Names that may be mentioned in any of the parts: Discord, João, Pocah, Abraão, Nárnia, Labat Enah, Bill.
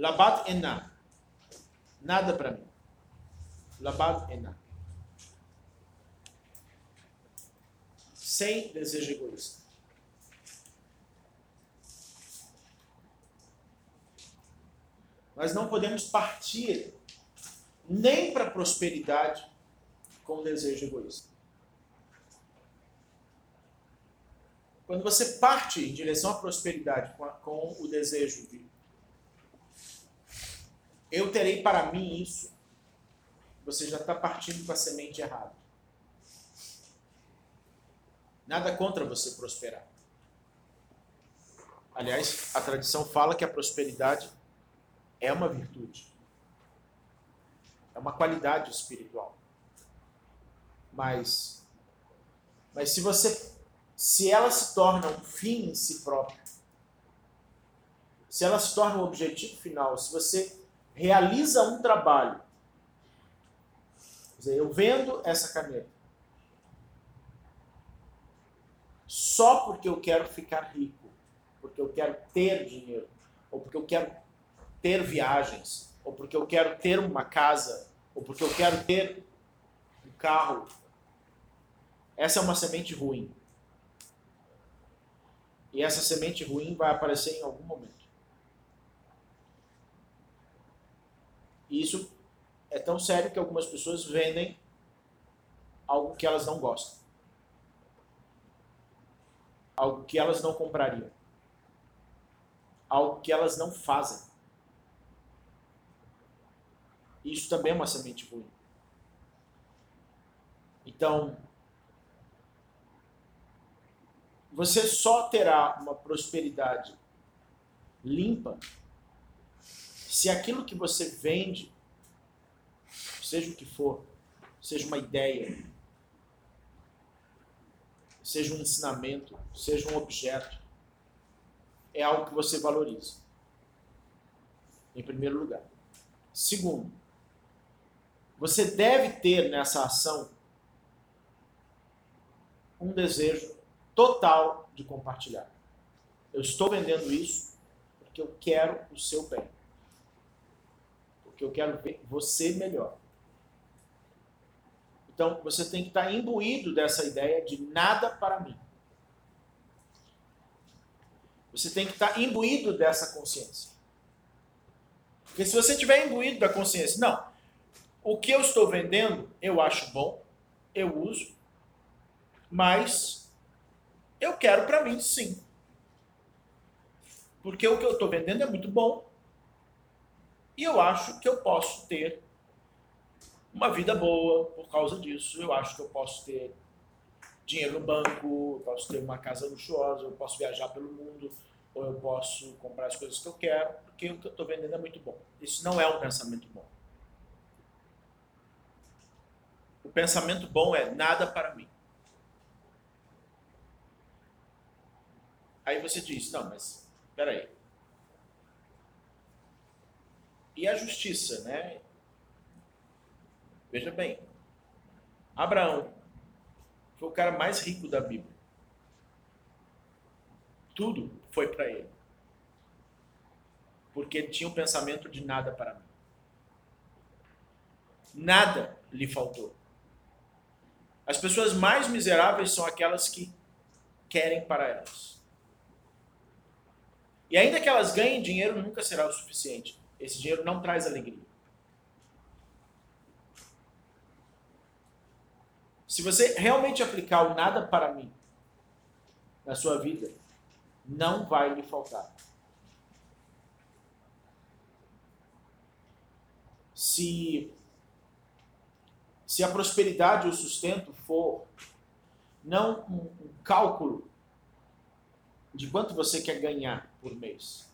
Labat Enah. Nada para mim. Labat Enah. Sem desejo egoísta. Nós não podemos partir nem para a prosperidade com desejo egoísta. Quando você parte em direção à prosperidade com o desejo de eu terei para mim isso, você já está partindo com a semente errada. Nada contra você prosperar. Aliás, a tradição fala que a prosperidade é uma virtude. É uma qualidade espiritual. Mas se ela se torna um fim em si próprio, se ela se torna um objetivo final, se você realiza um trabalho, quer dizer, eu vendo essa caneta, só porque eu quero ficar rico, porque eu quero ter dinheiro, ou porque eu quero ter viagens, ou porque eu quero ter uma casa, ou porque eu quero ter um carro. Essa é uma semente ruim. E essa semente ruim vai aparecer em algum momento. E isso é tão sério que algumas pessoas vendem algo que elas não gostam. Algo que elas não comprariam, algo que elas não fazem. Isso também é uma semente ruim. Então, você só terá uma prosperidade limpa se aquilo que você vende, seja o que for, seja uma ideia, seja um ensinamento, seja um objeto, é algo que você valoriza, em primeiro lugar. Segundo, você deve ter nessa ação um desejo total de compartilhar. Eu estou vendendo isso porque eu quero o seu bem, porque eu quero ver você melhor. Então, você tem que estar imbuído dessa ideia de nada para mim. Você tem que estar imbuído dessa consciência. Porque se você estiver imbuído da consciência, não, o que eu estou vendendo, eu acho bom, eu uso, mas eu quero para mim, sim. Porque o que eu estou vendendo é muito bom e eu acho que eu posso ter uma vida boa por causa disso. Eu acho que eu posso ter dinheiro no banco, eu posso ter uma casa luxuosa, eu posso viajar pelo mundo, ou eu posso comprar as coisas que eu quero, porque o que eu estou vendendo é muito bom. Isso não é um pensamento bom. O pensamento bom é nada para mim. Aí você diz, não, mas peraí. E a justiça, né? Veja bem, Abraão foi o cara mais rico da Bíblia. Tudo foi para ele. Porque ele tinha um pensamento de nada para mim. Nada lhe faltou. As pessoas mais miseráveis são aquelas que querem para elas. E ainda que elas ganhem dinheiro, nunca será o suficiente. Esse dinheiro não traz alegria. Se você realmente aplicar o nada para mim na sua vida, não vai lhe faltar. Se a prosperidade ou o sustento for não um cálculo de quanto você quer ganhar por mês,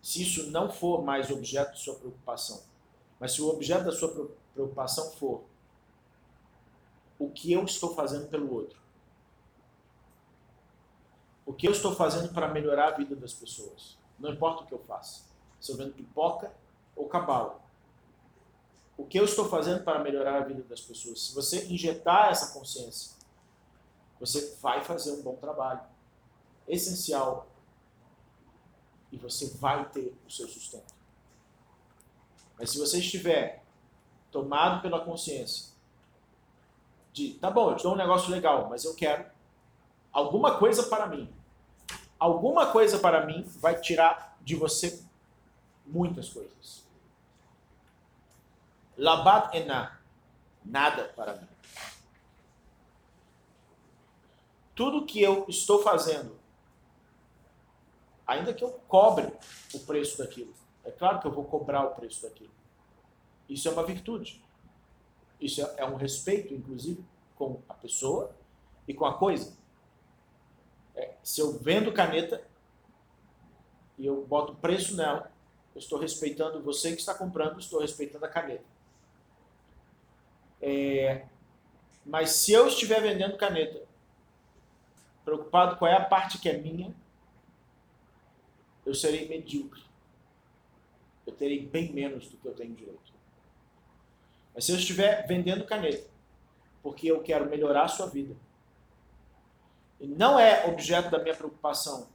se isso não for mais objeto de sua preocupação, mas se o objeto da sua preocupação for o que eu estou fazendo pelo outro, o que eu estou fazendo para melhorar a vida das pessoas, não importa o que eu faço, se eu vendo pipoca ou cabala, o que eu estou fazendo para melhorar a vida das pessoas, se você injetar essa consciência, você vai fazer um bom trabalho essencial e você vai ter o seu sustento. Mas se você estiver tomado pela consciência de, tá bom, eu te dou um negócio legal, mas eu quero alguma coisa para mim. Alguma coisa para mim vai tirar de você muitas coisas. Labat Enah, nada para mim. Tudo que eu estou fazendo, ainda que eu cobre o preço daquilo, é claro que eu vou cobrar o preço daquilo. Isso é uma virtude. Isso é um respeito, inclusive, com a pessoa e com a coisa. Se eu vendo caneta e eu boto preço nela, eu estou respeitando você que está comprando, estou respeitando a caneta. Mas se eu estiver vendendo caneta, preocupado qual é a parte que é minha, eu serei medíocre. Eu terei bem menos do que eu tenho direito. Mas se eu estiver vendendo caneta, porque eu quero melhorar a sua vida, e não é objeto da minha preocupação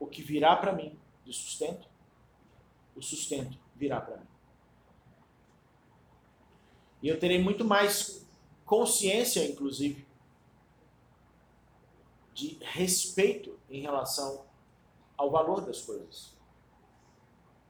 o que virá para mim de sustento, o sustento virá para mim. E eu terei muito mais consciência, inclusive, de respeito em relação ao valor das coisas.